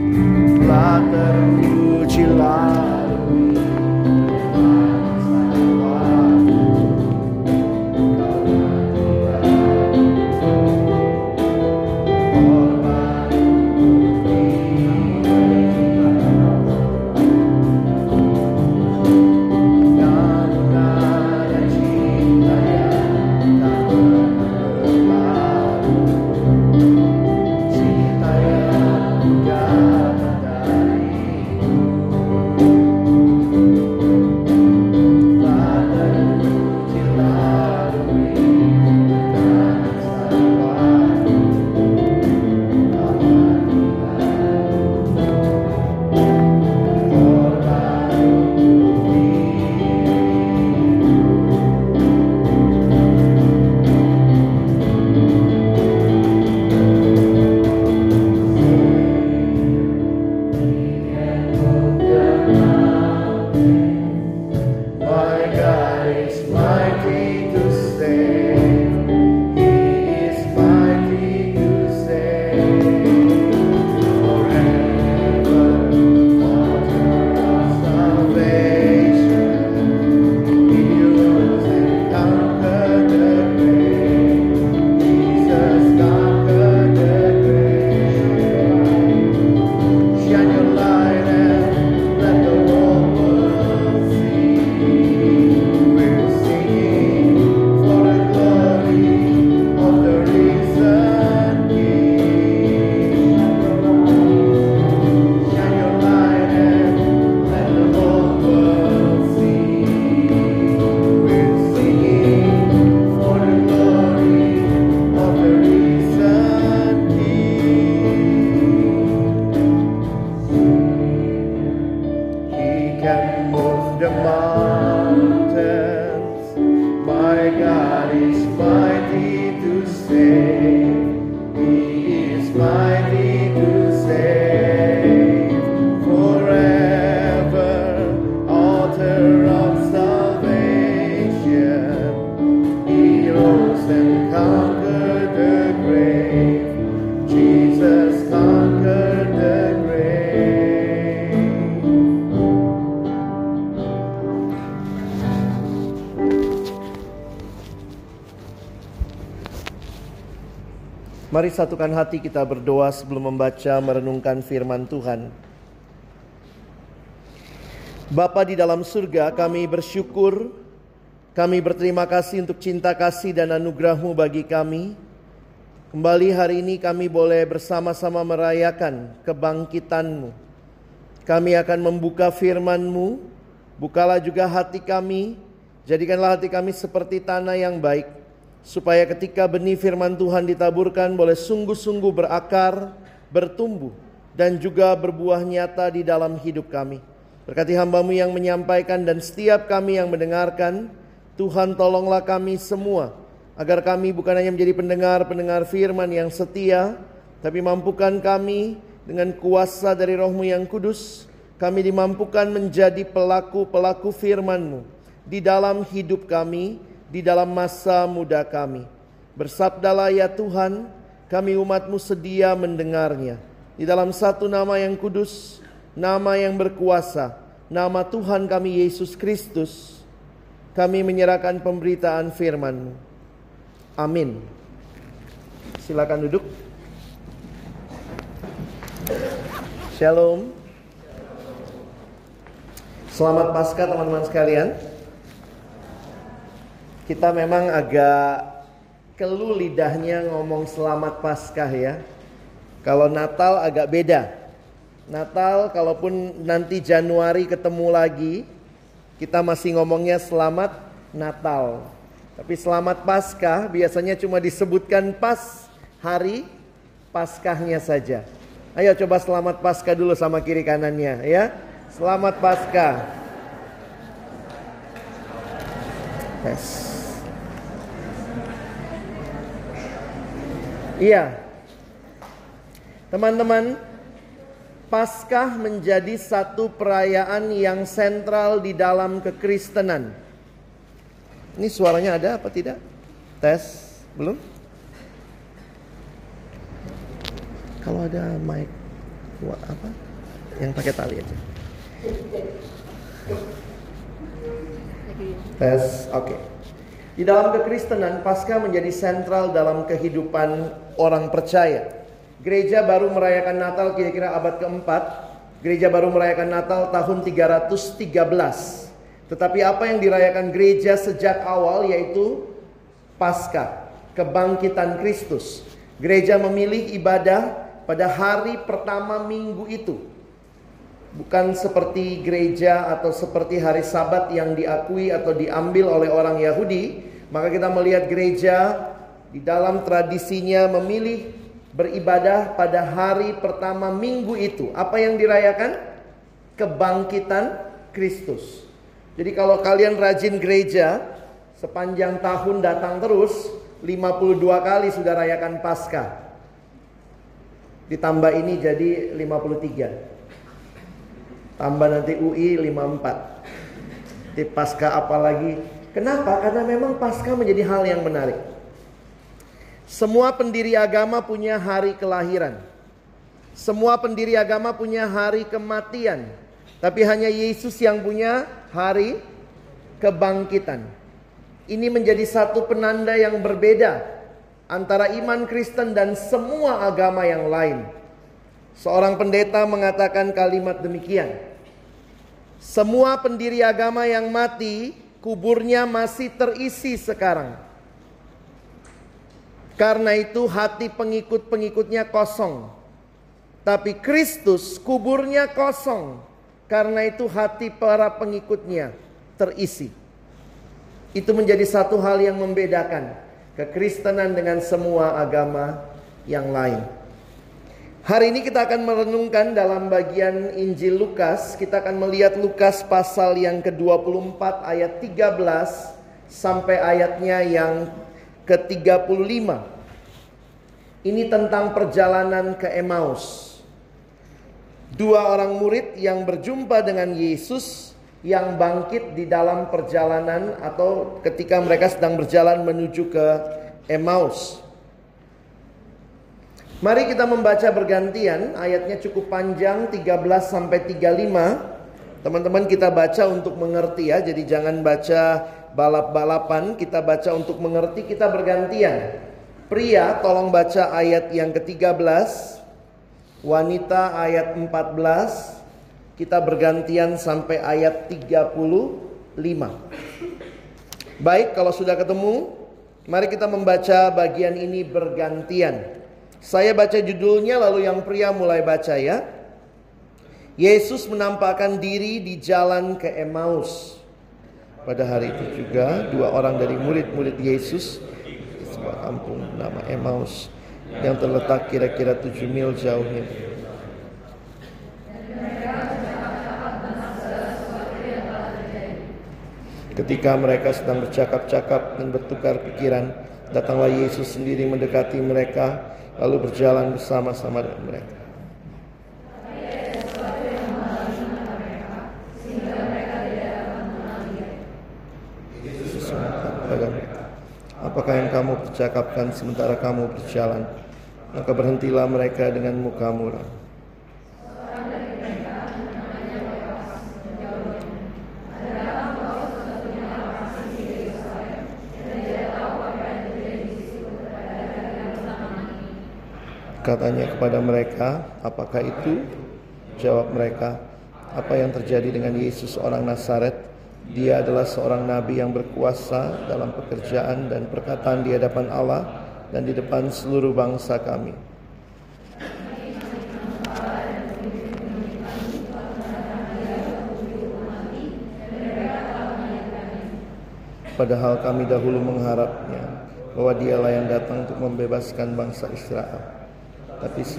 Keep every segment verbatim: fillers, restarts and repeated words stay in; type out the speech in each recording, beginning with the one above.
Telah terpujilah Mari satukan hati kita berdoa sebelum membaca merenungkan firman Tuhan. Bapa di dalam surga, kami bersyukur, kami berterima kasih untuk cinta kasih dan anugerah-Mu bagi kami. Kembali hari ini kami boleh bersama-sama merayakan kebangkitan-Mu. Kami akan membuka firman-Mu, bukalah juga hati kami, jadikanlah hati kami seperti tanah yang baik. Supaya ketika benih firman Tuhan ditaburkan boleh sungguh-sungguh berakar, bertumbuh, dan juga berbuah nyata di dalam hidup kami. Berkati hamba-Mu yang menyampaikan dan setiap kami yang mendengarkan. Tuhan, tolonglah kami semua agar kami bukan hanya menjadi pendengar-pendengar firman yang setia, tapi mampukan kami dengan kuasa dari Roh-Mu yang kudus. Kami dimampukan menjadi pelaku-pelaku firman-Mu di dalam hidup kami, di dalam masa muda kami. Bersabdalah ya Tuhan, kami umat-Mu sedia mendengarnya. Di dalam satu nama yang kudus, nama yang berkuasa, nama Tuhan kami Yesus Kristus, kami menyerahkan pemberitaan firman-Mu. Amin. Silakan duduk. Shalom. Selamat Paskah teman-teman sekalian. Kita memang agak kelu lidahnya ngomong selamat Paskah ya. Kalau Natal agak beda. Natal kalaupun nanti Januari ketemu lagi, kita masih ngomongnya selamat Natal. Tapi selamat Paskah biasanya cuma disebutkan pas hari Paskahnya saja. Ayo coba selamat Paskah dulu sama kiri kanannya ya. Selamat Paskah. Yes. Iya, teman-teman, Paskah menjadi satu perayaan yang sentral di dalam kekristenan. Ini suaranya ada apa tidak? Tes, belum? Kalau ada mic, apa yang pakai tali aja. Tes, oke. Okay. Di dalam kekristenan, Paskah menjadi sentral dalam kehidupan orang percaya. Gereja baru merayakan Natal kira-kira abad keempat. Gereja baru merayakan Natal tahun tiga ratus tiga belas. Tetapi apa yang dirayakan gereja sejak awal yaitu Paskah, kebangkitan Kristus. Gereja memilih ibadah pada hari pertama minggu itu. Bukan seperti gereja atau seperti hari Sabat yang diakui atau diambil oleh orang Yahudi. Maka kita melihat gereja di dalam tradisinya memilih beribadah pada hari pertama minggu itu. Apa yang dirayakan? Kebangkitan Kristus. Jadi kalau kalian rajin gereja, sepanjang tahun datang terus, lima puluh dua kali sudah rayakan Paskah. Ditambah ini jadi lima puluh tiga. Tambah nanti U I lima puluh empat. Di Paskah apalagi. Kenapa? Karena memang Paskah menjadi hal yang menarik. Semua pendiri agama punya hari kelahiran. Semua pendiri agama punya hari kematian. Tapi hanya Yesus yang punya hari kebangkitan. Ini menjadi satu penanda yang berbeda antara iman Kristen dan semua agama yang lain. Seorang pendeta mengatakan kalimat demikian. Semua pendiri agama yang mati, kuburnya masih terisi sekarang. Karena itu hati pengikut-pengikutnya kosong. Tapi Kristus kuburnya kosong. Karena itu hati para pengikutnya terisi. Itu menjadi satu hal yang membedakan kekristenan dengan semua agama yang lain. Hari ini kita akan merenungkan dalam bagian Injil Lukas. Kita akan melihat Lukas pasal yang ke dua puluh empat ayat tiga belas sampai ayatnya yang ke tiga puluh lima. Ini tentang perjalanan ke Emmaus. Dua orang murid yang berjumpa dengan Yesus yang bangkit di dalam perjalanan atau ketika mereka sedang berjalan menuju ke Emmaus. Mari kita membaca bergantian, ayatnya cukup panjang tiga belas sampai tiga puluh lima. Teman-teman kita baca untuk mengerti ya, jadi jangan baca balap-balapan, kita baca untuk mengerti, kita bergantian. Pria tolong baca ayat yang ke tiga belas, wanita ayat empat belas, kita bergantian sampai ayat tiga puluh lima. Baik, kalau sudah ketemu, mari kita membaca bagian ini bergantian. Saya baca judulnya lalu yang pria mulai baca ya. Yesus menampakkan diri di jalan ke Emmaus. Pada hari itu juga dua orang dari murid-murid Yesus di sebuah kampung bernama Emmaus yang terletak kira-kira tujuh mil jauhnya. Ketika mereka sedang bercakap-cakap dan bertukar pikiran, datanglah Yesus sendiri mendekati mereka, lalu berjalan bersama-sama dengan mereka. Yesus berkata kepada mereka, apakah yang kamu percakapkan sementara kamu berjalan? Maka berhentilah mereka dengan muka muram. Katanya kepada mereka, apakah itu? Jawab mereka, apa yang terjadi dengan Yesus orang Nazaret? Dia adalah seorang nabi yang berkuasa dalam pekerjaan dan perkataan di hadapan Allah dan di depan seluruh bangsa kami. Padahal kami dahulu mengharapnya bahwa dialah yang datang untuk membebaskan bangsa Israel. Tapi dan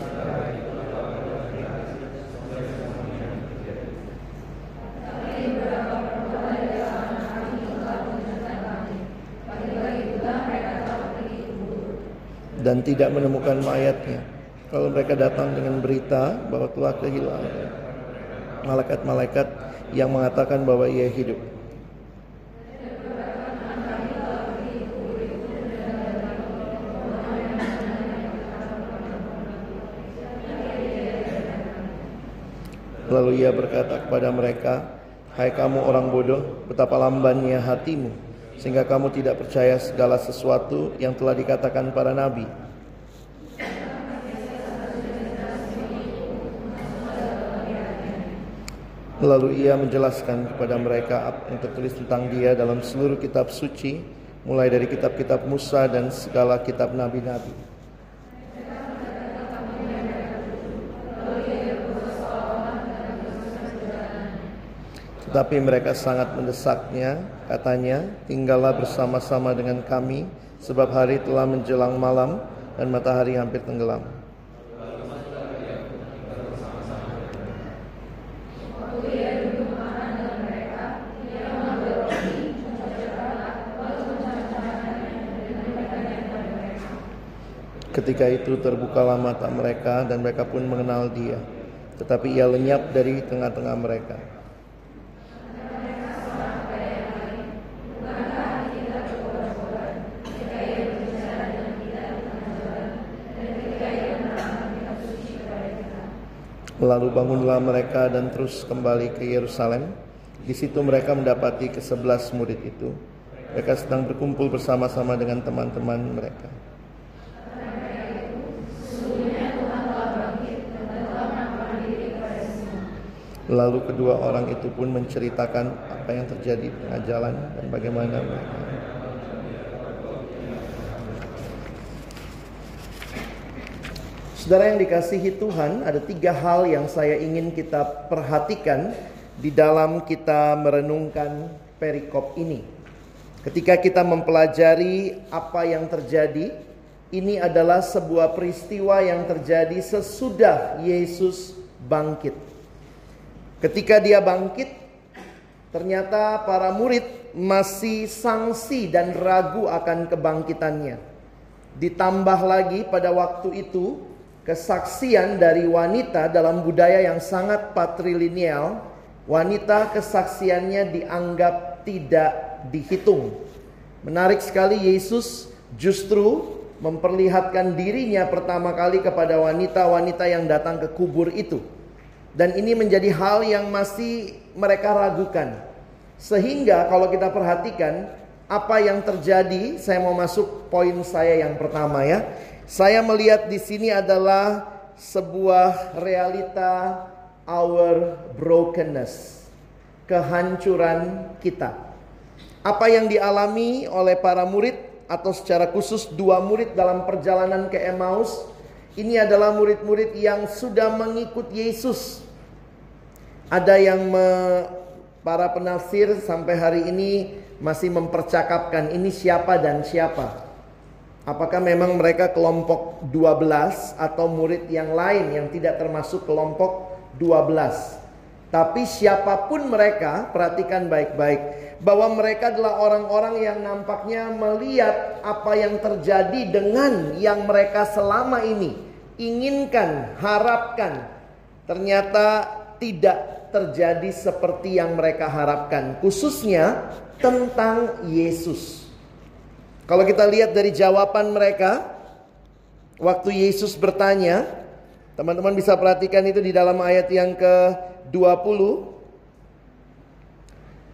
tidak menemukan mayatnya. Lalu mereka datang dengan berita bahwa telah kehilangan malaikat-malaikat yang mengatakan bahwa ia hidup. Lalu ia berkata kepada mereka, "Hai kamu orang bodoh, betapa lambannya hatimu, sehingga kamu tidak percaya segala sesuatu yang telah dikatakan para nabi. Lalu ia menjelaskan kepada mereka apa yang tertulis tentang dia dalam seluruh kitab suci, mulai dari kitab-kitab Musa dan segala kitab nabi-nabi. Tetapi mereka sangat mendesaknya, katanya, "Tinggallah bersama-sama dengan kami, sebab hari telah menjelang malam dan matahari hampir tenggelam." Ketika itu terbukalah mata mereka dan mereka pun mengenal dia, tetapi ia lenyap dari tengah-tengah mereka. Lalu bangunlah mereka dan terus kembali ke Yerusalem. Di situ mereka mendapati kesebelas murid itu. Mereka sedang berkumpul bersama-sama dengan teman-teman mereka. Lalu kedua orang itu pun menceritakan apa yang terjadi di tengah jalan dan bagaimana mereka. Saudara yang dikasihi Tuhan, ada tiga hal yang saya ingin kita perhatikan di dalam kita merenungkan perikop ini. Ketika kita mempelajari apa yang terjadi, ini adalah sebuah peristiwa yang terjadi sesudah Yesus bangkit. Ketika dia bangkit, ternyata para murid masih sangsi dan ragu akan kebangkitannya. Ditambah lagi pada waktu itu, kesaksian dari wanita dalam budaya yang sangat patrilineal, wanita kesaksiannya dianggap tidak dihitung. Menarik sekali, Yesus justru memperlihatkan dirinya pertama kali kepada wanita-wanita yang datang ke kubur itu. Dan ini menjadi hal yang masih mereka ragukan. Sehingga kalau kita perhatikan apa yang terjadi, saya mau masuk poin saya yang pertama ya. Saya melihat di sini adalah sebuah realita our brokenness, kehancuran kita. Apa yang dialami oleh para murid atau secara khusus dua murid dalam perjalanan ke Emmaus, ini adalah murid-murid yang sudah mengikut Yesus. Ada yang me, para penafsir sampai hari ini masih mempercakapkan ini siapa dan siapa. Apakah memang mereka kelompok dua belas atau murid yang lain yang tidak termasuk kelompok dua belas. Tapi siapapun mereka, perhatikan baik-baik, bahwa mereka adalah orang-orang yang nampaknya melihat apa yang terjadi dengan yang mereka selama ini inginkan, harapkan. Ternyata tidak terjadi seperti yang mereka harapkan, khususnya tentang Yesus. Kalau kita lihat dari jawaban mereka, waktu Yesus bertanya, teman-teman bisa perhatikan itu di dalam ayat yang ke dua puluh.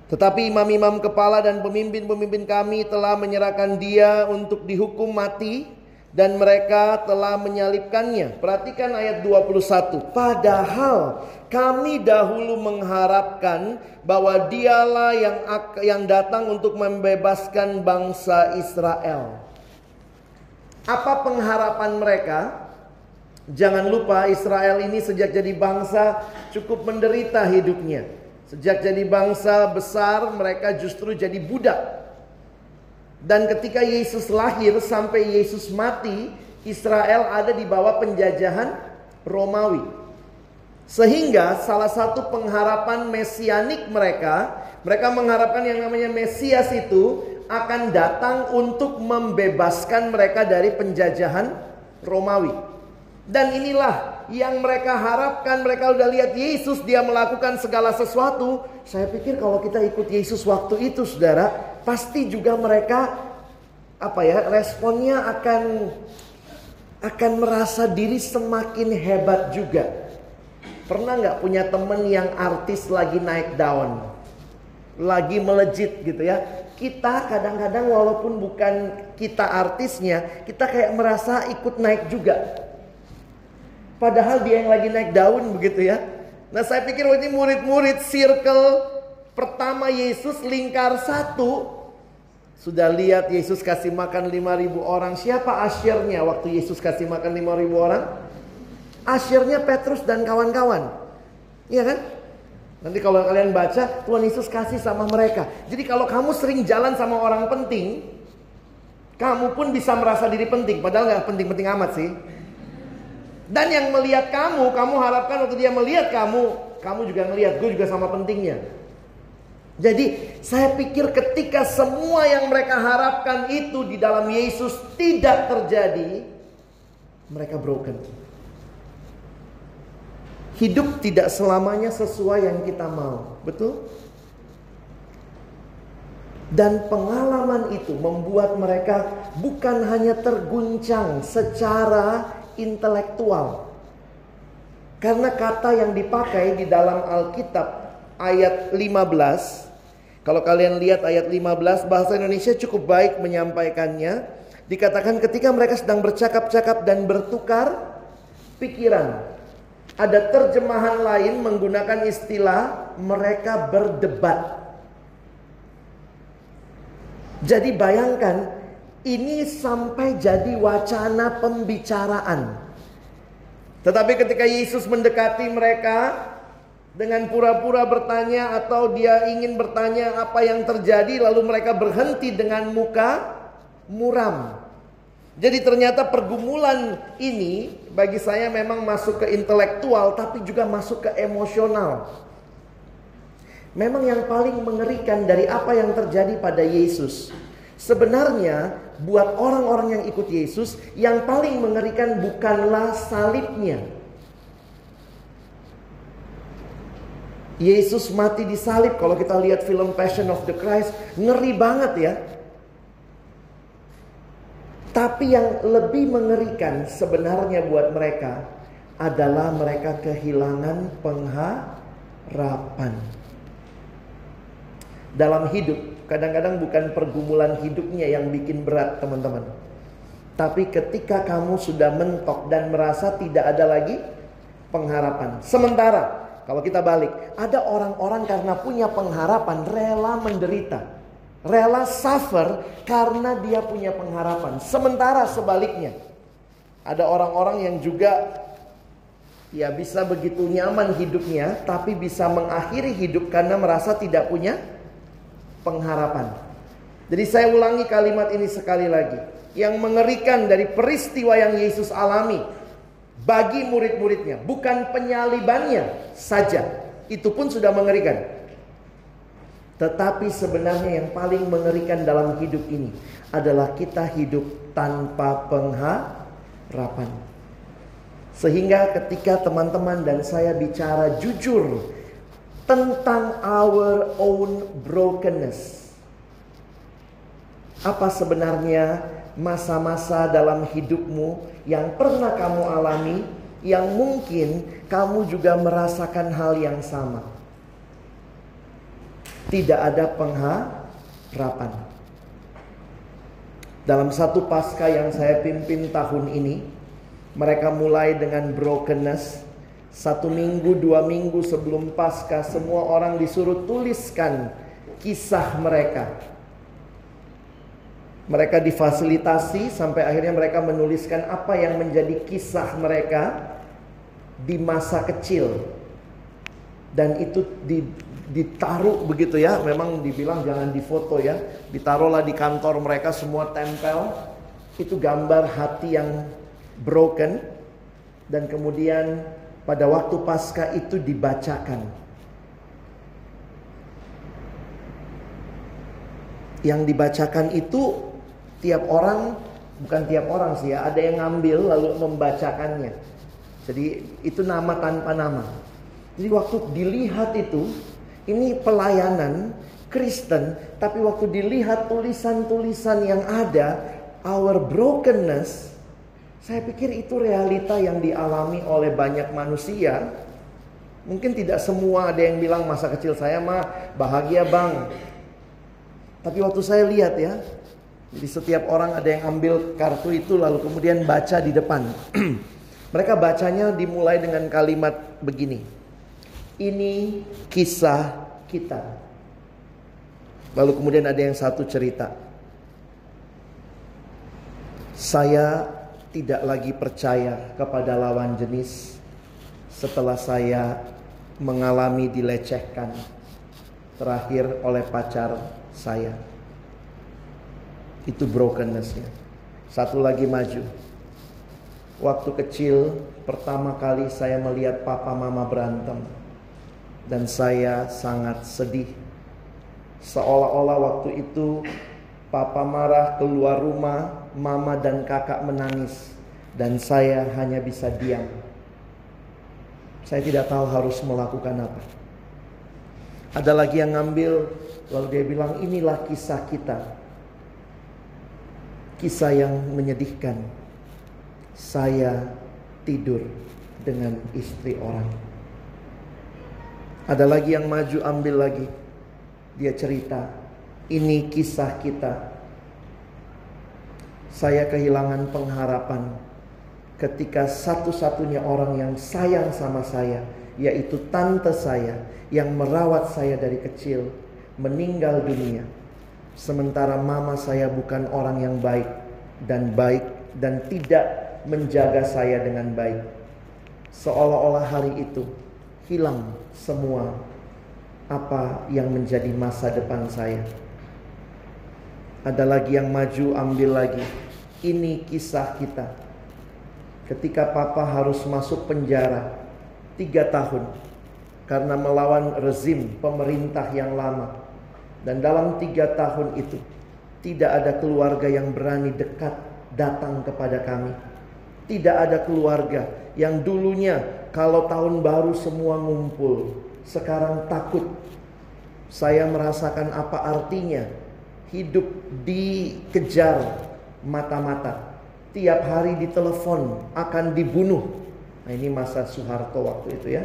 Tetapi imam-imam kepala dan pemimpin-pemimpin kami telah menyerahkan dia untuk dihukum mati, dan mereka telah menyalibkannya. Perhatikan ayat dua puluh satu. Padahal kami dahulu mengharapkan bahwa dialah yang yang datang untuk membebaskan bangsa Israel. Apa pengharapan mereka? Jangan lupa, Israel ini sejak jadi bangsa cukup menderita hidupnya. Sejak jadi bangsa besar, mereka justru jadi budak. Dan ketika Yesus lahir sampai Yesus mati, Israel ada di bawah penjajahan Romawi. Sehingga salah satu pengharapan mesianik mereka, mereka mengharapkan yang namanya Mesias itu akan datang untuk membebaskan mereka dari penjajahan Romawi. Dan inilah yang mereka harapkan. Mereka udah lihat Yesus, dia melakukan segala sesuatu. Saya pikir kalau kita ikut Yesus waktu itu, saudara, pasti juga mereka apa ya, responnya akan akan merasa diri semakin hebat juga. Pernah nggak punya temen yang artis lagi naik daun, lagi melejit gitu ya? Kita kadang-kadang walaupun bukan kita artisnya, kita kayak merasa ikut naik juga. Padahal dia yang lagi naik daun begitu ya. Nah, saya pikir ini murid-murid circle pertama Yesus, lingkar satu, sudah lihat Yesus kasih makan lima ribu orang. Siapa asyirnya waktu Yesus kasih makan lima ribu orang? Asyirnya Petrus dan kawan-kawan. Iya kan? Nanti kalau kalian baca, Tuhan Yesus kasih sama mereka. Jadi kalau kamu sering jalan sama orang penting, kamu pun bisa merasa diri penting. Padahal gak penting-penting amat sih. Dan yang melihat kamu, kamu harapkan waktu dia melihat kamu, kamu juga ngelihat, gue juga sama pentingnya. Jadi saya pikir ketika semua yang mereka harapkan itu di dalam Yesus tidak terjadi, mereka broken. Hidup tidak selamanya sesuai yang kita mau, betul? Dan pengalaman itu membuat mereka bukan hanya terguncang secara intelektual. Karena kata yang dipakai di dalam Alkitab ayat lima belas, kalau kalian lihat ayat lima belas, bahasa Indonesia cukup baik menyampaikannya. Dikatakan ketika mereka sedang bercakap-cakap dan bertukar pikiran. Ada terjemahan lain menggunakan istilah mereka berdebat. Jadi bayangkan, ini sampai jadi wacana pembicaraan. Tetapi ketika Yesus mendekati mereka dengan pura-pura bertanya atau dia ingin bertanya apa yang terjadi, lalu mereka berhenti dengan muka muram. Jadi ternyata pergumulan ini bagi saya memang masuk ke intelektual, tapi juga masuk ke emosional. Memang yang paling mengerikan dari apa yang terjadi pada Yesus, sebenarnya buat orang-orang yang ikut Yesus, yang paling mengerikan bukanlah salibnya. Yesus mati di salib, kalau kita lihat film Passion of the Christ, ngeri banget ya. Tapi yang lebih mengerikan sebenarnya buat mereka adalah mereka kehilangan pengharapan. Dalam hidup, kadang-kadang bukan pergumulan hidupnya yang bikin berat teman-teman. Tapi ketika kamu sudah mentok dan merasa tidak ada lagi pengharapan. Sementara kalau kita balik, ada orang-orang karena punya pengharapan rela menderita, rela suffer karena dia punya pengharapan. Sementara sebaliknya, ada orang-orang yang juga ya bisa begitu nyaman hidupnya, tapi bisa mengakhiri hidup karena merasa tidak punya pengharapan. Jadi saya ulangi kalimat ini sekali lagi. Yang mengerikan dari peristiwa yang Yesus alami bagi murid-muridnya bukan penyalibannya saja, itu pun sudah mengerikan, tetapi sebenarnya yang paling mengerikan dalam hidup ini adalah kita hidup tanpa pengharapan. Sehingga ketika teman-teman dan saya bicara jujur tentang our own brokenness, apa sebenarnya masa-masa dalam hidupmu yang pernah kamu alami, yang mungkin kamu juga merasakan hal yang sama. Tidak ada pengharapan. Dalam satu pasca yang saya pimpin tahun ini, mereka mulai dengan brokenness. Satu minggu, dua minggu sebelum pasca, semua orang disuruh tuliskan kisah mereka. Mereka difasilitasi sampai akhirnya mereka menuliskan apa yang menjadi kisah mereka di masa kecil. Dan itu ditaruh begitu ya, memang dibilang jangan difoto ya. Ditaruhlah di kantor mereka, semua tempel. Itu gambar hati yang broken. Dan kemudian pada waktu pasca itu dibacakan. Yang dibacakan itu tiap orang, bukan tiap orang sih ya, ada yang ngambil lalu membacakannya. Jadi itu nama tanpa nama. Jadi waktu dilihat itu, ini pelayanan Kristen, tapi waktu dilihat tulisan-tulisan yang ada, our brokenness, saya pikir itu realita yang dialami oleh banyak manusia Mungkin tidak semua ada yang bilang masa kecil saya mah bahagia bang. Tapi waktu saya lihat ya, jadi setiap orang ada yang ambil kartu itu lalu kemudian baca di depan. Mereka bacanya dimulai dengan kalimat begini. Ini kisah kita. Lalu kemudian ada yang satu cerita. Saya tidak lagi percaya kepada lawan jenis setelah saya mengalami dilecehkan terakhir oleh pacar saya. Itu brokennessnya. Satu lagi maju. Waktu kecil pertama kali saya melihat papa mama berantem dan saya sangat sedih. Seolah-olah waktu itu papa marah keluar rumah, mama dan kakak menangis dan saya hanya bisa diam. Saya tidak tahu harus melakukan apa. Ada lagi yang ngambil, lalu dia bilang inilah kisah kita. Kisah yang menyedihkan. Saya tidur dengan istri orang. Ada lagi yang maju ambil lagi. Dia cerita, ini kisah kita. Saya kehilangan pengharapan ketika satu-satunya orang yang sayang sama saya, yaitu tante saya yang merawat saya dari kecil, meninggal dunia. Sementara mama saya bukan orang yang baik dan baik dan tidak menjaga saya dengan baik. Seolah-olah hari itu hilang semua apa yang menjadi masa depan saya. Ada lagi yang maju ambil lagi. Ini kisah kita. Ketika papa harus masuk penjara tiga tahun karena melawan rezim pemerintah yang lama. Dan dalam tiga tahun itu tidak ada keluarga yang berani dekat datang kepada kami. Tidak ada keluarga yang dulunya kalau tahun baru semua ngumpul, sekarang takut. Saya merasakan apa artinya hidup dikejar mata-mata. Tiap hari ditelepon akan dibunuh. Nah, ini masa Soeharto waktu itu ya.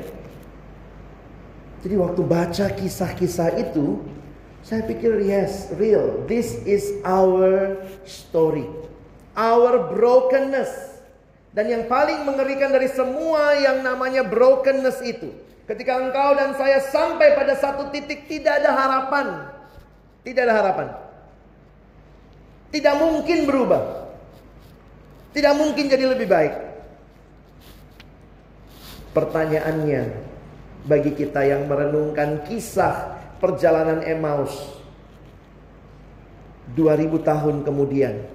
Jadi waktu baca kisah-kisah itu, saya pikir yes, real. This is our story. Our brokenness. Dan yang paling mengerikan dari semua yang namanya brokenness itu, ketika engkau dan saya sampai pada satu titik tidak ada harapan. Tidak ada harapan. Tidak mungkin berubah. Tidak mungkin jadi lebih baik. Pertanyaannya bagi kita yang merenungkan kisah perjalanan Emmaus dua ribu tahun kemudian,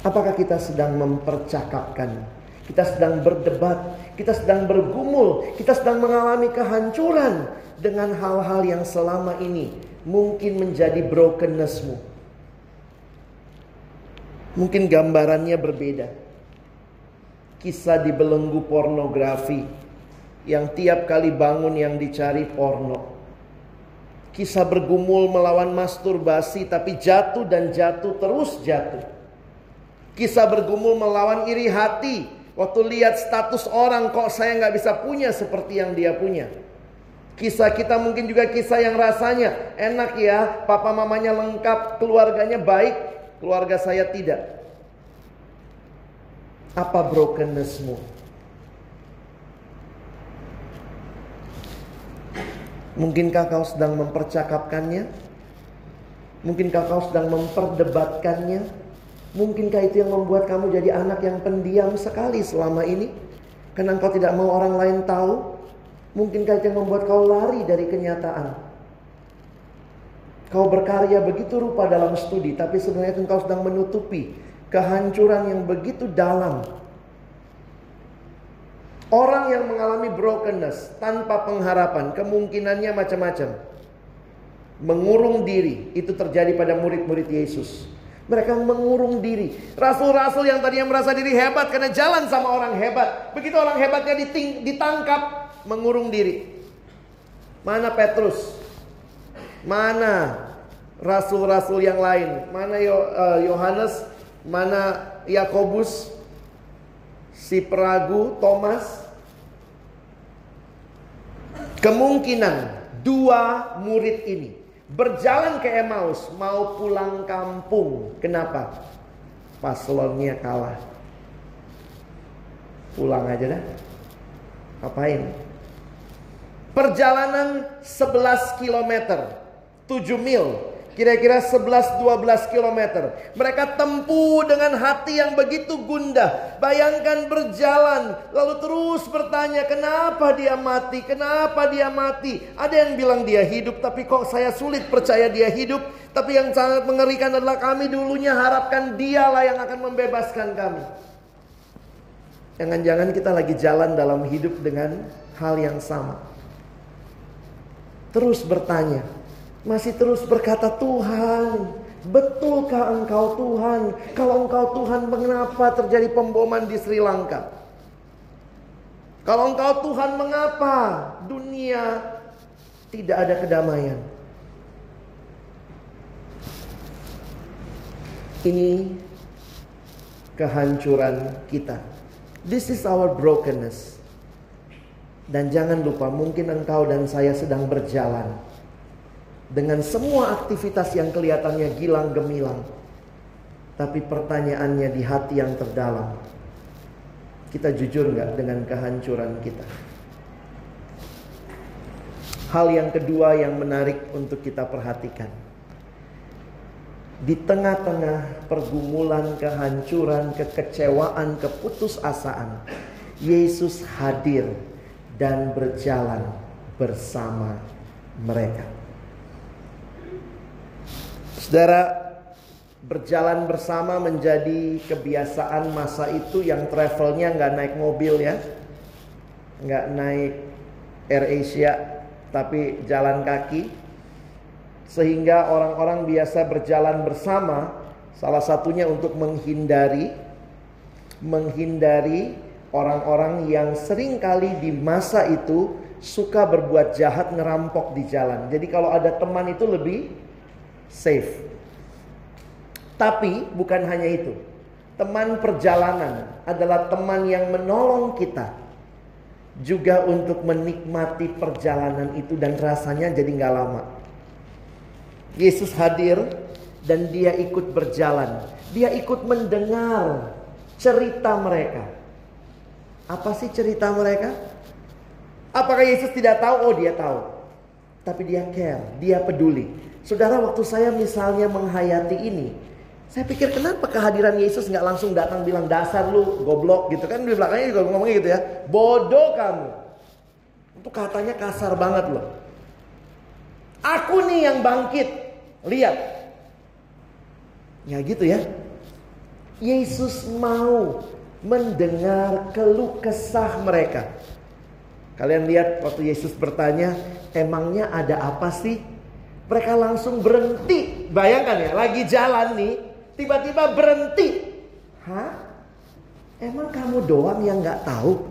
apakah kita sedang mempercakapkan, kita sedang berdebat, kita sedang bergumul, kita sedang mengalami kehancuran dengan hal-hal yang selama ini mungkin menjadi brokennessmu? Mungkin gambarannya berbeda. Kisah di belenggu pornografi, yang tiap kali bangun yang dicari porno. Kisah bergumul melawan masturbasi tapi jatuh dan jatuh terus jatuh. Kisah bergumul melawan iri hati. Waktu lihat status orang kok saya gak bisa punya seperti yang dia punya. Kisah kita mungkin juga kisah yang rasanya enak ya. Papa mamanya lengkap, keluarganya baik, keluarga saya tidak. Apa brokennessmu? Mungkinkah kau sedang mempercakapkannya? Mungkinkah kau sedang memperdebatkannya? Mungkinkah itu yang membuat kamu jadi anak yang pendiam sekali selama ini? Karena kau tidak mau orang lain tahu? Mungkinkah itu yang membuat kau lari dari kenyataan? Kau berkarya begitu rupa dalam studi, tapi sebenarnya kau sedang menutupi kehancuran yang begitu dalam. Orang yang mengalami brokenness tanpa pengharapan kemungkinannya macam-macam. Mengurung diri itu terjadi pada murid-murid Yesus. Mereka mengurung diri. Rasul-rasul yang tadinya merasa diri hebat karena jalan sama orang hebat, begitu orang hebatnya diting- ditangkap, mengurung diri. Mana Petrus? Mana rasul-rasul yang lain? Mana Yohanes? Mana Yakobus? Si peragu Thomas, Kemungkinan dua murid ini berjalan ke Emmaus, mau pulang kampung. Kenapa? Paslonnya kalah. Pulang aja dah. Ngapain? Perjalanan sebelas kilometer, tujuh mil. Kira-kira sebelas dua belas kilometer. Mereka tempuh dengan hati yang begitu gundah. Bayangkan berjalan, lalu terus bertanya, kenapa dia mati? Kenapa dia mati? Ada yang bilang dia hidup, tapi kok saya sulit percaya dia hidup. Tapi yang sangat mengerikan adalah kami dulunya harapkan dialah yang akan membebaskan kami. Jangan-jangan kita lagi jalan dalam hidup dengan hal yang sama. Terus bertanya. Masih terus berkata, Tuhan, betulkah Engkau Tuhan? Kalau Engkau Tuhan, mengapa terjadi pemboman di Sri Lanka? Kalau Engkau Tuhan, mengapa dunia tidak ada kedamaian? Ini kehancuran kita. This is our brokenness. Dan jangan lupa, mungkin engkau dan saya sedang berjalan dengan semua aktivitas yang kelihatannya gilang gemilang, tapi pertanyaannya di hati yang terdalam, kita jujur gak dengan kehancuran kita? Hal yang kedua yang menarik untuk kita perhatikan, di tengah-tengah pergumulan, kehancuran, kekecewaan, keputusasaan, Yesus hadir dan berjalan bersama mereka. Saudara, berjalan bersama menjadi kebiasaan masa itu yang travelnya nggak naik mobil ya, nggak naik Air Asia, tapi jalan kaki. Sehingga orang-orang biasa berjalan bersama, salah satunya untuk menghindari menghindari orang-orang yang seringkali di masa itu suka berbuat jahat, ngerampok di jalan. Jadi kalau ada teman itu lebih safe. Tapi bukan hanya itu. Teman perjalanan adalah teman yang menolong kita juga untuk menikmati perjalanan itu, dan rasanya jadi gak lama. Yesus hadir dan dia ikut berjalan. Dia ikut mendengar cerita mereka. Apa sih cerita mereka? Apakah Yesus tidak tahu? Oh, dia tahu. Tapi dia care, dia peduli. Saudara, waktu saya misalnya menghayati ini, saya pikir kenapa kehadiran Yesus gak langsung datang bilang, dasar lu goblok gitu kan. Di belakangnya juga ngomongnya gitu ya, bodoh kamu. Itu katanya kasar banget loh. Aku nih yang bangkit, lihat. Ya gitu ya. Yesus mau mendengar keluh kesah mereka. Kalian lihat waktu Yesus bertanya, emangnya ada apa sih? Mereka langsung berhenti. Bayangkan ya, lagi jalan nih, tiba-tiba berhenti. Hah? Emang kamu doang yang gak tahu?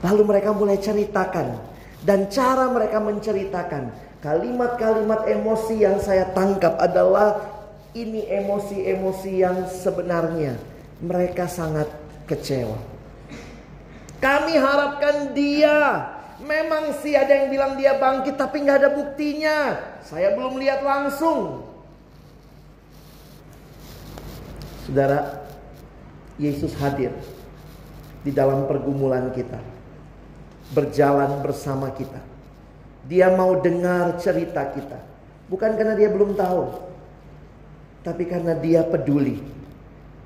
Lalu mereka mulai ceritakan. Dan cara mereka menceritakan, kalimat-kalimat emosi yang saya tangkap adalah ini emosi-emosi yang sebenarnya. Mereka sangat kecewa. Kami harapkan dia. Memang sih ada yang bilang dia bangkit, tapi gak ada buktinya. Saya belum lihat langsung. Saudara, Yesus hadir di dalam pergumulan kita, berjalan bersama kita. Dia mau dengar cerita kita. Bukan karena dia belum tahu, tapi karena dia peduli.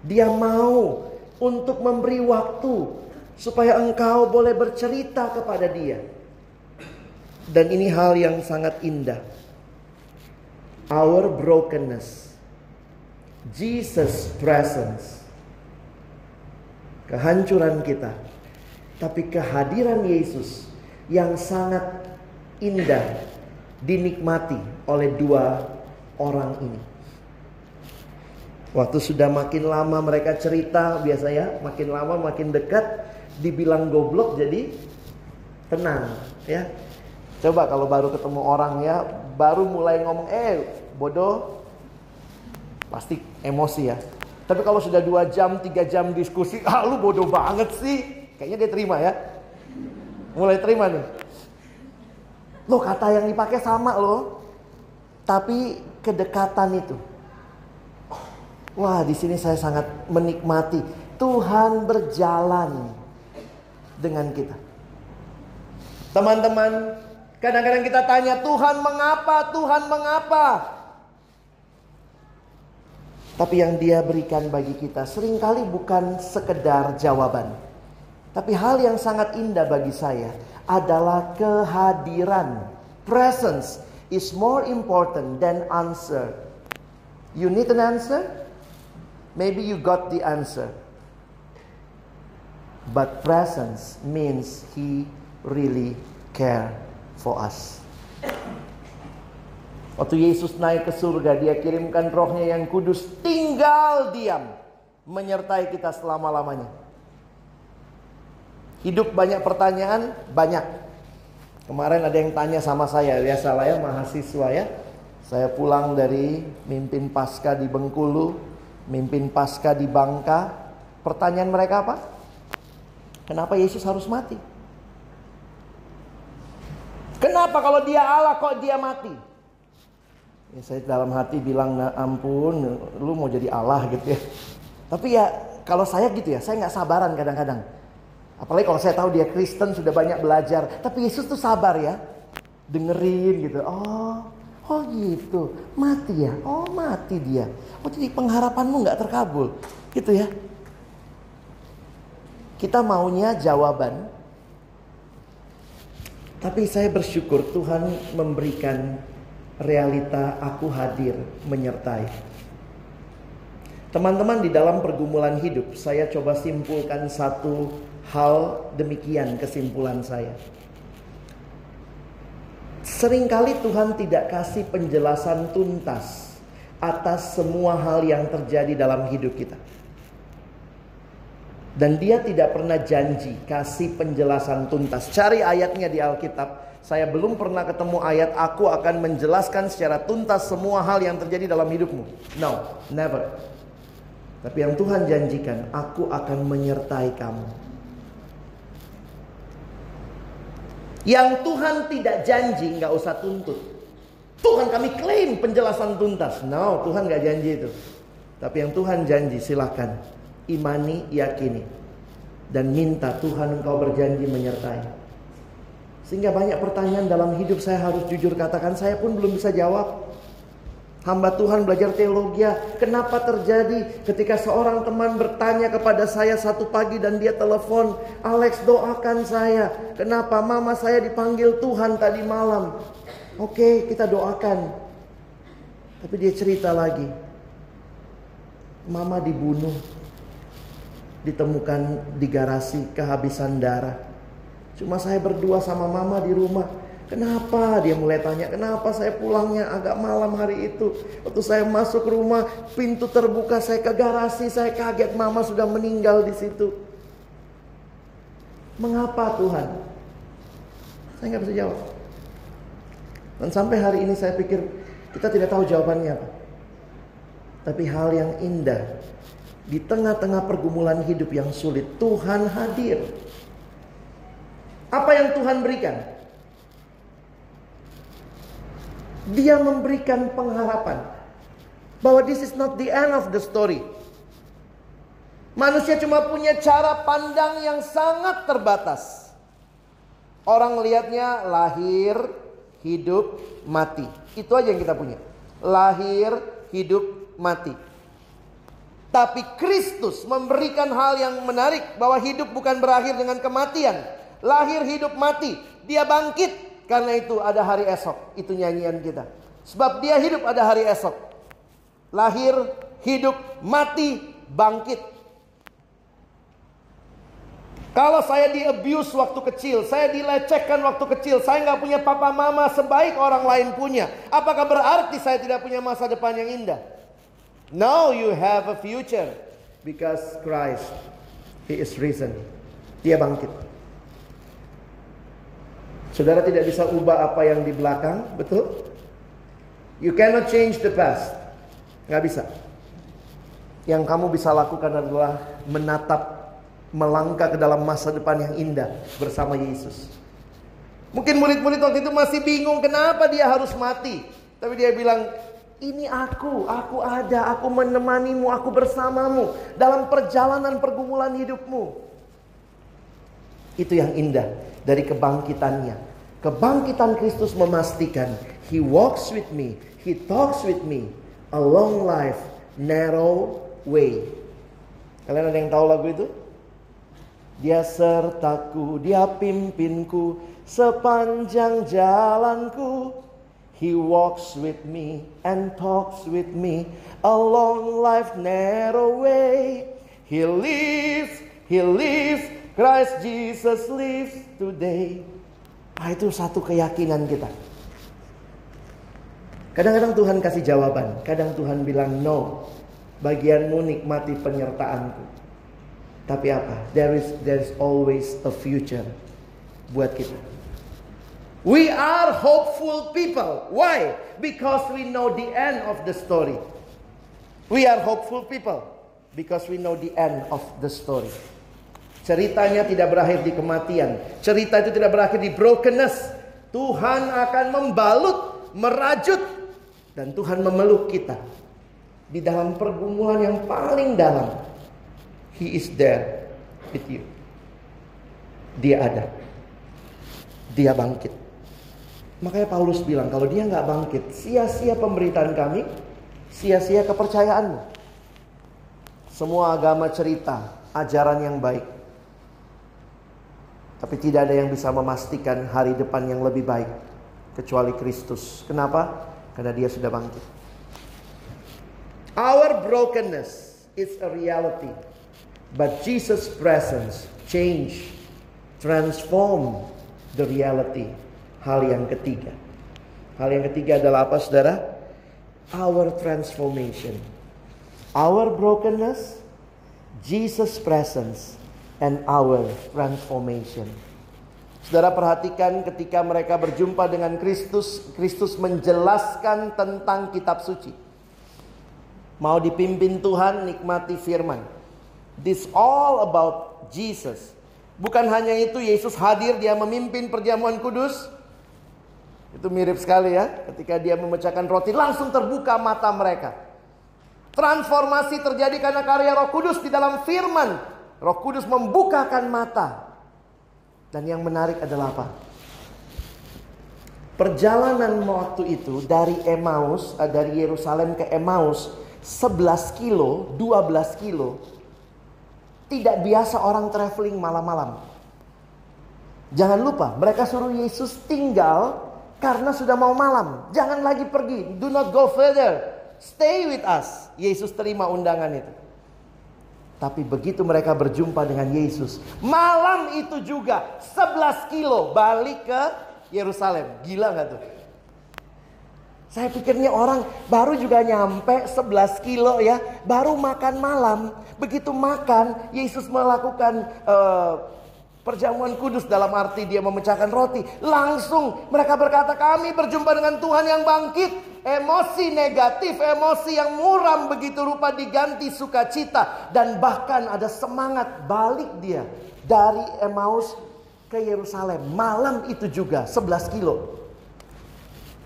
Dia mau untuk memberi waktu supaya engkau boleh bercerita kepada dia. Dan ini hal yang sangat indah. Our brokenness, Jesus' presence. Kehancuran kita, tapi kehadiran Yesus yang sangat indah dinikmati oleh dua orang ini. Waktu sudah makin lama mereka cerita, biasanya makin lama makin dekat. Dibilang goblok jadi tenang ya. Coba kalau baru ketemu orang ya, baru mulai ngomong eh bodoh, pasti emosi ya. Tapi kalau sudah dua jam, tiga jam diskusi, ah lu bodoh banget sih, kayaknya dia terima ya. mulai terima nih. Loh, kata yang dipakai sama loh, tapi kedekatan itu. Wah, di sini saya sangat menikmati Tuhan berjalan dengan kita. Teman-teman, kadang-kadang kita tanya, Tuhan mengapa? Tuhan mengapa? Tapi yang dia berikan bagi kita seringkali bukan sekedar jawaban. Tapi hal yang sangat indah bagi saya adalah kehadiran. Presence is more important than answer. You need an answer? Maybe you got the answer. But presence means he really care for us. Waktu Yesus naik ke surga, dia kirimkan rohnya yang kudus, tinggal diam, menyertai kita selama-lamanya. Hidup banyak pertanyaan, banyak. Kemarin ada yang tanya sama saya, biasalah ya, mahasiswa ya. Saya pulang dari mimpin pasca di Bengkulu, mimpin pasca di Bangka. Pertanyaan mereka apa? Kenapa Yesus harus mati? Kenapa kalau dia Allah kok dia mati? Ya, saya dalam hati bilang, nah ampun, lu mau jadi Allah gitu ya. Tapi ya kalau saya gitu ya, saya nggak sabaran kadang-kadang. Apalagi kalau saya tahu dia Kristen, sudah banyak belajar. Tapi Yesus tuh sabar ya. Dengerin gitu. Oh, oh gitu. Mati ya? Oh, mati dia. Oh, jadi pengharapanmu gak terkabul. Gitu ya. Kita maunya jawaban. Tapi saya bersyukur Tuhan memberikan realita aku hadir menyertai. Teman-teman, di dalam pergumulan hidup, saya coba simpulkan satu hal demikian kesimpulan saya. Seringkali Tuhan tidak kasih penjelasan tuntas atas semua hal yang terjadi dalam hidup kita. Dan dia tidak pernah janji kasih penjelasan tuntas. Cari ayatnya di Alkitab. Saya belum pernah ketemu ayat aku akan menjelaskan secara tuntas semua hal yang terjadi dalam hidupmu. No, never. Tapi yang Tuhan janjikan, aku akan menyertai kamu. Yang Tuhan tidak janji, gak usah tuntut. Tuhan, kami klaim penjelasan tuntas. No, Tuhan gak janji itu. Tapi yang Tuhan janji, silakan imani, yakini, dan minta Tuhan engkau berjanji menyertai. Sehingga banyak pertanyaan dalam hidup saya harus jujur katakan, saya pun belum bisa jawab. Hamba Tuhan belajar teologi, kenapa terjadi ketika seorang teman bertanya kepada saya satu pagi dan dia telepon, Alex doakan saya, kenapa mama saya dipanggil Tuhan tadi malam. Oke, kita doakan. Tapi dia cerita lagi, mama dibunuh, ditemukan di garasi kehabisan darah. Cuma saya berdua sama mama di rumah. Kenapa? Dia mulai tanya, kenapa saya pulangnya agak malam hari itu. Waktu saya masuk rumah, pintu terbuka, saya ke garasi, saya kaget mama sudah meninggal di situ. Mengapa Tuhan? Saya nggak bisa jawab. Dan sampai hari ini saya pikir kita tidak tahu jawabannya apa. Tapi hal yang indah, di tengah-tengah pergumulan hidup yang sulit, Tuhan hadir. Apa yang Tuhan berikan? Dia memberikan pengharapan bahwa this is not the end of the story. Manusia cuma punya cara pandang yang sangat terbatas. Orang lihatnya lahir, hidup, mati. Itu aja yang kita punya. Lahir, hidup, mati. Tapi Kristus memberikan hal yang menarik, bahwa hidup bukan berakhir dengan kematian. Lahir, hidup, mati. Dia bangkit. Karena itu ada hari esok. Itu nyanyian kita. Sebab dia hidup ada hari esok. Lahir, hidup, mati, bangkit. Kalau saya di abuse waktu kecil, saya dilecehkan waktu kecil, saya gak punya papa mama sebaik orang lain punya, apakah berarti saya tidak punya masa depan yang indah? No, you have a future. Because Christ, he is risen. Dia bangkit. Saudara tidak bisa ubah apa yang di belakang, betul? You cannot change the past. Gak bisa. Yang kamu bisa lakukan adalah menatap, melangkah ke dalam masa depan yang indah bersama Yesus. Mungkin murid-murid waktu itu masih bingung kenapa dia harus mati. Tapi dia bilang, ini aku, aku ada, aku menemanimu, aku bersamamu dalam perjalanan pergumulan hidupmu. Itu yang indah dari kebangkitannya. Kebangkitan Kristus memastikan, He walks with me, He talks with me, a long life, narrow way. Kalian ada yang tahu lagu itu? Dia sertaku, dia pimpinku sepanjang jalanku. He walks with me and talks with me, a long life, narrow way. He lives, He lives, Christ Jesus lives today. Nah, itu satu keyakinan kita. Kadang-kadang Tuhan kasih jawaban, kadang Tuhan bilang no. Bagianmu nikmati penyertaanku. Tapi apa? There is there is always a future buat kita. We are hopeful people. Why? Because we know the end of the story. We are hopeful people because we know the end of the story. Ceritanya tidak berakhir di kematian. Cerita itu tidak berakhir di brokenness. Tuhan akan membalut, merajut. Dan Tuhan memeluk kita. Di dalam pergumulan yang paling dalam. He is there with you. Dia ada. Dia bangkit. Makanya Paulus bilang, kalau dia gak bangkit, sia-sia pemberitaan kami, sia-sia kepercayaanmu. Semua agama cerita, ajaran yang baik. Tapi tidak ada yang bisa memastikan hari depan yang lebih baik kecuali Kristus. Kenapa? Karena dia sudah bangkit. Our brokenness is a reality, but Jesus' presence change, transform the reality. Hal yang ketiga. Hal yang ketiga adalah apa, saudara? Our transformation. Our brokenness, Jesus' presence, and our transformation. Saudara perhatikan ketika mereka berjumpa dengan Kristus, Kristus menjelaskan tentang kitab suci. Mau dipimpin Tuhan, nikmati firman. This all about Jesus. Bukan hanya itu, Yesus hadir, dia memimpin perjamuan kudus. Itu mirip sekali ya, ketika dia memecahkan roti, langsung terbuka mata mereka. Transformasi terjadi karena karya Roh Kudus di dalam firman. Roh Kudus membukakan mata. Dan yang menarik adalah apa? Perjalanan waktu itu dari Emmaus, dari Yerusalem ke Emmaus, sebelas kilo, dua belas kilo. Tidak biasa orang traveling malam-malam. Jangan lupa, mereka suruh Yesus tinggal karena sudah mau malam. Jangan lagi pergi, do not go further. Stay with us. Yesus terima undangan itu. Tapi begitu mereka berjumpa dengan Yesus, malam itu juga sebelas kilo balik ke Yerusalem. Gila gak tuh? Saya pikirnya orang baru juga nyampe sebelas kilo ya, baru makan malam. Begitu makan, Yesus melakukan uh, perjamuan kudus, dalam arti dia memecahkan roti. Langsung mereka berkata, kami berjumpa dengan Tuhan yang bangkit. Emosi negatif, emosi yang muram begitu rupa diganti sukacita. Dan bahkan ada semangat balik dia dari Emmaus ke Yerusalem. Malam itu juga sebelas kilo.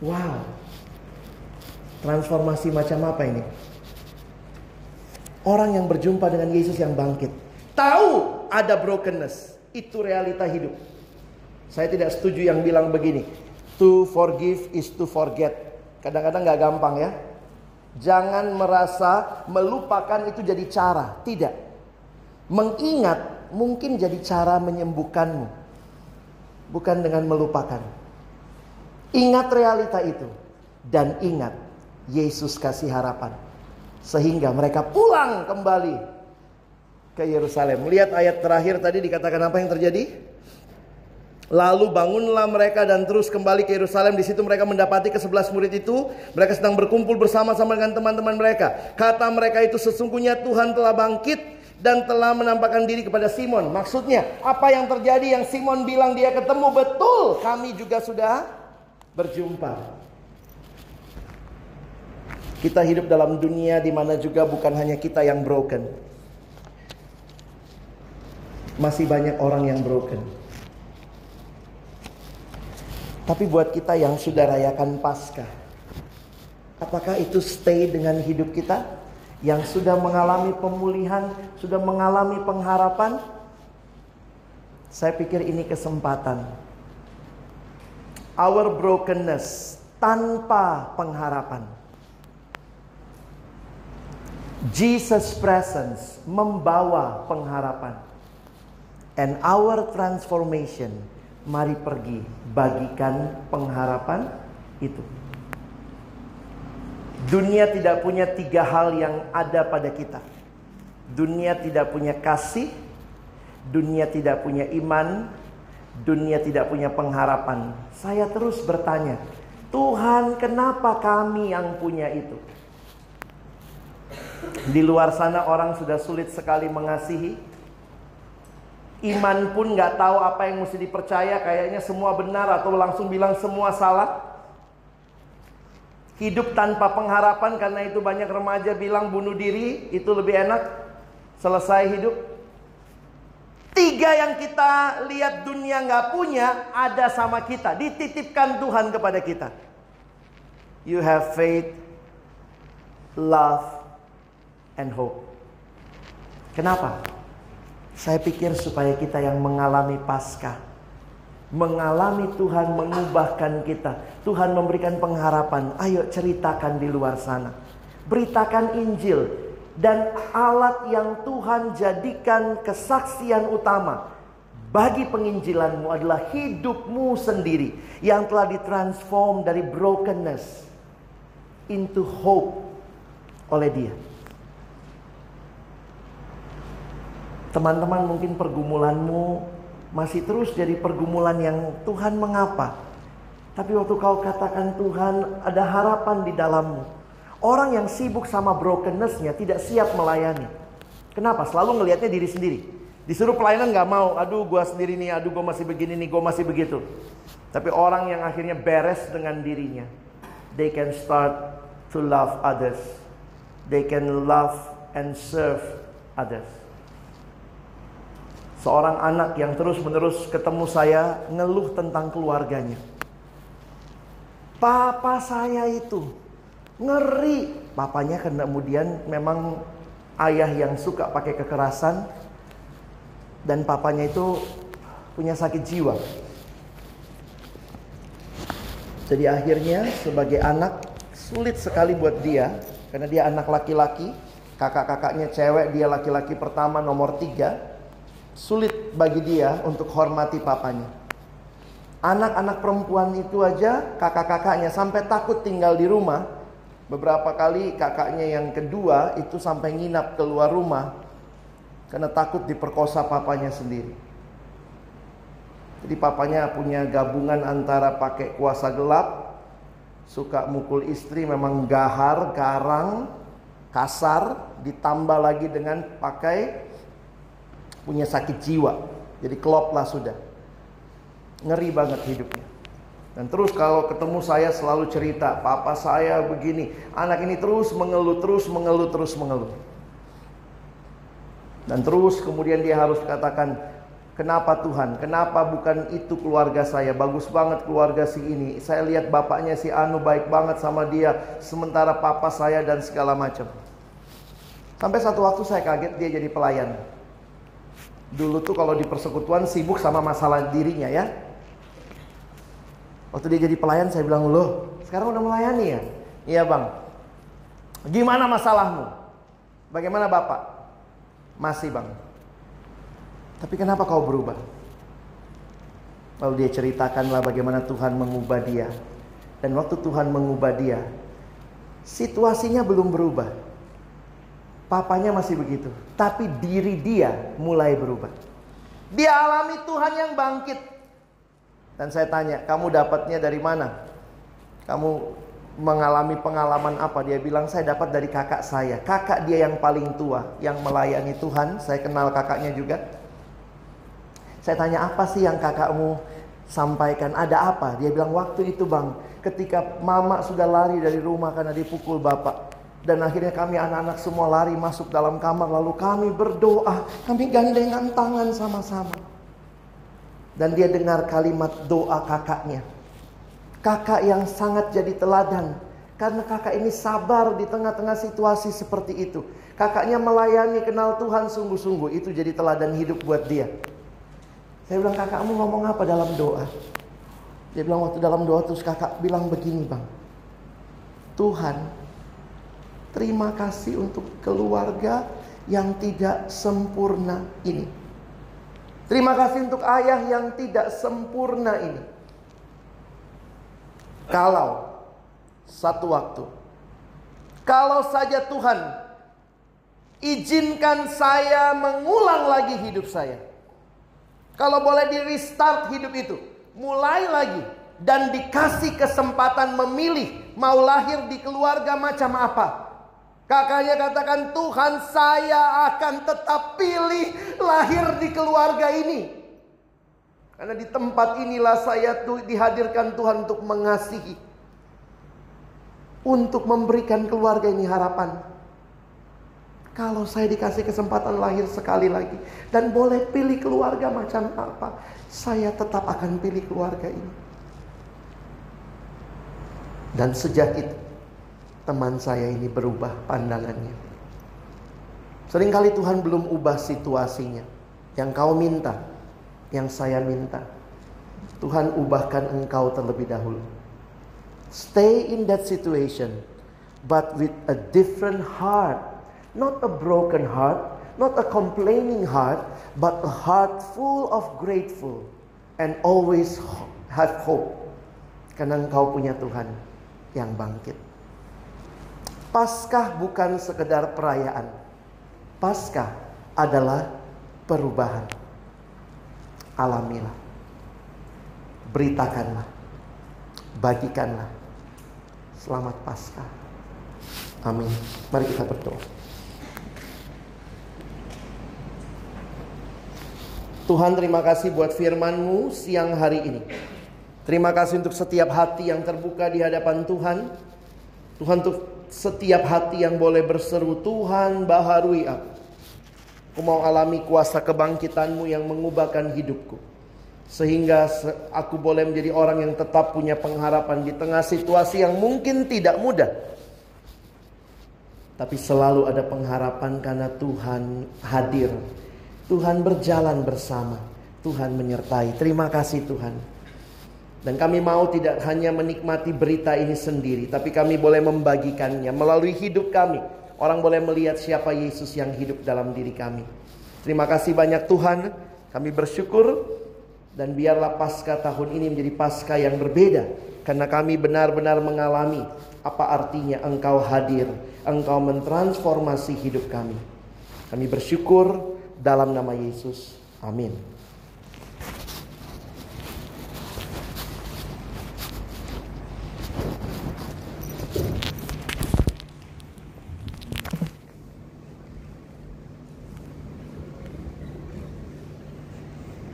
Wow. Transformasi macam apa ini? Orang yang berjumpa dengan Yesus yang bangkit, tahu ada brokenness. Itu realita hidup. Saya tidak setuju yang bilang begini, to forgive is to forget. Kadang-kadang gak gampang ya. Jangan merasa melupakan itu jadi cara. Tidak. Mengingat mungkin jadi cara menyembuhkanmu. Bukan dengan melupakan. Ingat realita itu. Dan ingat, Yesus kasih harapan. Sehingga mereka pulang kembali ke Yerusalem. Lihat ayat terakhir tadi dikatakan apa yang terjadi? Lalu bangunlah mereka dan terus kembali ke Yerusalem. Di situ mereka mendapati kesebelas murid itu. Mereka sedang berkumpul bersama-sama dengan teman-teman mereka. Kata mereka itu, sesungguhnya Tuhan telah bangkit dan telah menampakkan diri kepada Simon. Maksudnya, apa yang terjadi yang Simon bilang dia ketemu, betul, kami juga sudah berjumpa. Kita hidup dalam dunia di mana juga bukan hanya kita yang broken. Masih banyak orang yang broken. Tapi buat kita yang sudah rayakan Paskah, apakah itu stay dengan hidup kita? Yang sudah mengalami pemulihan, sudah mengalami pengharapan? Saya pikir ini kesempatan. Our brokenness tanpa pengharapan. Jesus' presence membawa pengharapan. And our transformation, mari pergi bagikan pengharapan itu. Dunia tidak punya tiga hal yang ada pada kita. Dunia tidak punya kasih, dunia tidak punya iman, dunia tidak punya pengharapan. Saya terus bertanya, Tuhan, kenapa kami yang punya itu? Di luar sana orang sudah sulit sekali mengasihi. Iman pun gak tahu apa yang mesti dipercaya. Kayaknya semua benar atau langsung bilang semua salah. Hidup tanpa pengharapan, karena itu banyak remaja bilang bunuh diri, itu lebih enak, selesai hidup. Tiga yang kita lihat dunia gak punya, ada sama kita, dititipkan Tuhan kepada kita. You have faith, love, and hope. Kenapa? Saya pikir supaya kita yang mengalami Paskah, mengalami Tuhan mengubahkan kita, Tuhan memberikan pengharapan. Ayo ceritakan di luar sana, beritakan Injil. Dan alat yang Tuhan jadikan kesaksian utama bagi penginjilanmu adalah hidupmu sendiri, yang telah ditransform dari brokenness into hope oleh Dia. Teman-teman, mungkin pergumulanmu masih terus jadi pergumulan yang Tuhan mengapa. Tapi waktu kau katakan Tuhan, ada harapan di dalammu. Orang yang sibuk sama brokenness-nya tidak siap melayani. Kenapa? Selalu ngelihatnya diri sendiri. Disuruh pelayanan gak mau. Aduh, gua sendiri nih, aduh gua masih begini nih, gua masih begitu. Tapi orang yang akhirnya beres dengan dirinya, they can start to love others. They can love and serve others. Seorang anak yang terus-menerus ketemu saya ngeluh tentang keluarganya. Papa saya itu ngeri. Papanya kemudian memang ayah yang suka pakai kekerasan. Dan papanya itu punya sakit jiwa. Jadi akhirnya sebagai anak sulit sekali buat dia. Karena dia anak laki-laki. Kakak-kakaknya cewek, dia laki-laki pertama nomor tiga. Sulit bagi dia untuk hormati papanya. Anak-anak perempuan itu aja, kakak-kakaknya sampai takut tinggal di rumah. Beberapa kali kakaknya yang kedua itu sampai nginap keluar rumah karena takut diperkosa papanya sendiri. Jadi papanya punya gabungan antara pakai kuasa gelap, suka mukul istri, memang gahar, garang, kasar, ditambah lagi dengan pakai punya sakit jiwa. Jadi klop lah sudah. Ngeri banget hidupnya. Dan terus kalau ketemu saya selalu cerita, papa saya begini. Anak ini terus mengeluh, terus mengeluh, terus mengeluh. Dan terus kemudian dia harus katakan, kenapa Tuhan? Kenapa bukan itu keluarga saya? Bagus banget keluarga si ini. Saya lihat bapaknya si Anu baik banget sama dia. Sementara papa saya dan segala macam. Sampai satu waktu saya kaget dia jadi pelayan. Dulu tuh kalau di persekutuan sibuk sama masalah dirinya ya. Waktu dia jadi pelayan saya bilang, loh sekarang udah melayani ya? Iya bang. Gimana masalahmu? Bagaimana bapak? Masih bang. Tapi kenapa kau berubah? Lalu dia ceritakanlah bagaimana Tuhan mengubah dia. Dan waktu Tuhan mengubah dia, situasinya belum berubah. Papanya masih begitu, tapi diri dia mulai berubah. Dia alami Tuhan yang bangkit. Dan saya tanya, kamu dapatnya dari mana? Kamu mengalami pengalaman apa? Dia bilang, saya dapat dari kakak saya. Kakak dia yang paling tua, yang melayani Tuhan. Saya kenal kakaknya juga. Saya tanya, apa sih yang kakakmu sampaikan? Ada apa? Dia bilang, waktu itu bang, ketika mama sudah lari dari rumah karena dipukul bapak. Dan akhirnya kami anak-anak semua lari masuk dalam kamar. Lalu kami berdoa. Kami gandengan tangan sama-sama. Dan dia dengar kalimat doa kakaknya. kakak yang sangat jadi teladan. Karena kakak ini sabar di tengah-tengah situasi seperti itu. Kakaknya melayani, kenal Tuhan sungguh-sungguh. Itu jadi teladan hidup buat dia. Saya bilang, kakakmu ngomong apa dalam doa? Dia bilang waktu dalam doa, terus kakak bilang begini, bang. Tuhan, terima kasih untuk keluarga yang tidak sempurna ini. Terima kasih untuk ayah yang tidak sempurna ini. Kalau satu waktu, kalau saja Tuhan izinkan saya mengulang lagi hidup saya. Kalau boleh di restart hidup itu, mulai lagi dan dikasih kesempatan memilih mau lahir di keluarga macam apa. Kakaknya katakan, Tuhan, saya akan tetap pilih lahir di keluarga ini. Karena di tempat inilah saya tuh dihadirkan Tuhan untuk mengasihi, untuk memberikan keluarga ini harapan. Kalau saya dikasih kesempatan lahir sekali lagi dan boleh pilih keluarga macam apa, saya tetap akan pilih keluarga ini. Dan sejak itu teman saya ini berubah pandangannya. Seringkali Tuhan belum ubah situasinya. Yang kau minta, yang saya minta, Tuhan ubahkan engkau terlebih dahulu. Stay in that situation, but with a different heart. Not a broken heart, not a complaining heart, but a heart full of grateful and always have hope. Karena engkau punya Tuhan yang bangkit. Paskah bukan sekedar perayaan. Paskah adalah perubahan. Alamilah. Beritakanlah. Bagikanlah. Selamat Paskah. Amin. Mari kita berdoa. Tuhan, terima kasih buat firman-Mu siang hari ini. Terima kasih untuk setiap hati yang terbuka di hadapan Tuhan. Tuhan, untuk setiap hati yang boleh berseru, Tuhan, baharui aku. Aku mau alami kuasa kebangkitan-Mu yang mengubahkan hidupku. Sehingga aku boleh menjadi orang yang tetap punya pengharapan di tengah situasi yang mungkin tidak mudah. Tapi selalu ada pengharapan karena Tuhan hadir. Tuhan berjalan bersama, Tuhan menyertai. Terima kasih Tuhan. Dan kami mau tidak hanya menikmati berita ini sendiri, tapi kami boleh membagikannya melalui hidup kami. Orang boleh melihat siapa Yesus yang hidup dalam diri kami. Terima kasih banyak Tuhan. Kami bersyukur. Dan biarlah Paskah tahun ini menjadi Paskah yang berbeda. Karena kami benar-benar mengalami apa artinya Engkau hadir, Engkau mentransformasi hidup kami. Kami bersyukur. Dalam nama Yesus, amin.